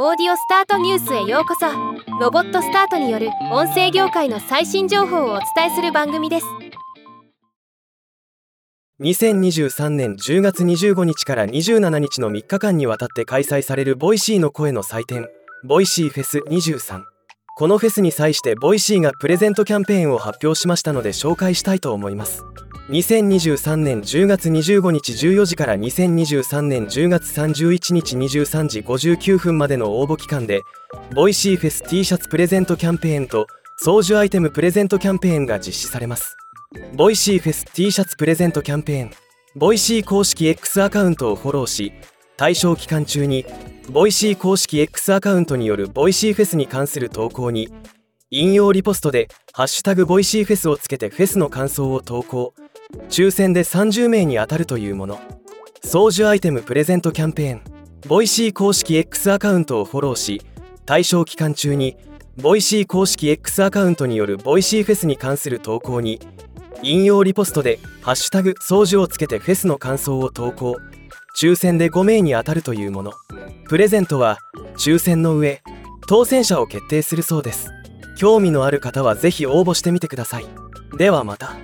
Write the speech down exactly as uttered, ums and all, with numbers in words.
オーディオスタートニュースへようこそ。ロボットスタートによる音声業界の最新情報をお伝えする番組です。にせんにじゅうさんねんじゅうがつにじゅうごにちからにじゅうしちにちのみっかかんにわたって開催されるボイシーの声の祭典、ボイシーフェスにじゅうさん。このフェスに際してボイシーがプレゼントキャンペーンを発表しましたので紹介したいと思います。にせんにじゅうさんねんじゅうがつにじゅうごにちじゅうよじからにせんにじゅうさんねんじゅうがつさんじゅういちにちにじゅうさんじごじゅうきゅうふんまでの応募期間でボイシーフェス T シャツプレゼントキャンペーンと送受アイテムプレゼントキャンペーンが実施されます。ボイシーフェス T シャツプレゼントキャンペーン、ボイシー公式 X アカウントをフォローし、対象期間中にボイシー公式 X アカウントによるボイシーフェスに関する投稿に引用リポストでハッシュタグボイシーフェスをつけてフェスの感想を投稿、抽選でさんじゅうめいに当たるというもの。送受アイテムプレゼントキャンペーン、ボイシー公式 X アカウントをフォローし、対象期間中にボイシー公式 X アカウントによるボイシーフェスに関する投稿に引用リポストでハッシュタグ送受をつけてフェスの感想を投稿、抽選でごめいに当たるというもの。プレゼントは抽選の上、当選者を決定するそうです。興味のある方はぜひ応募してみてください。ではまた。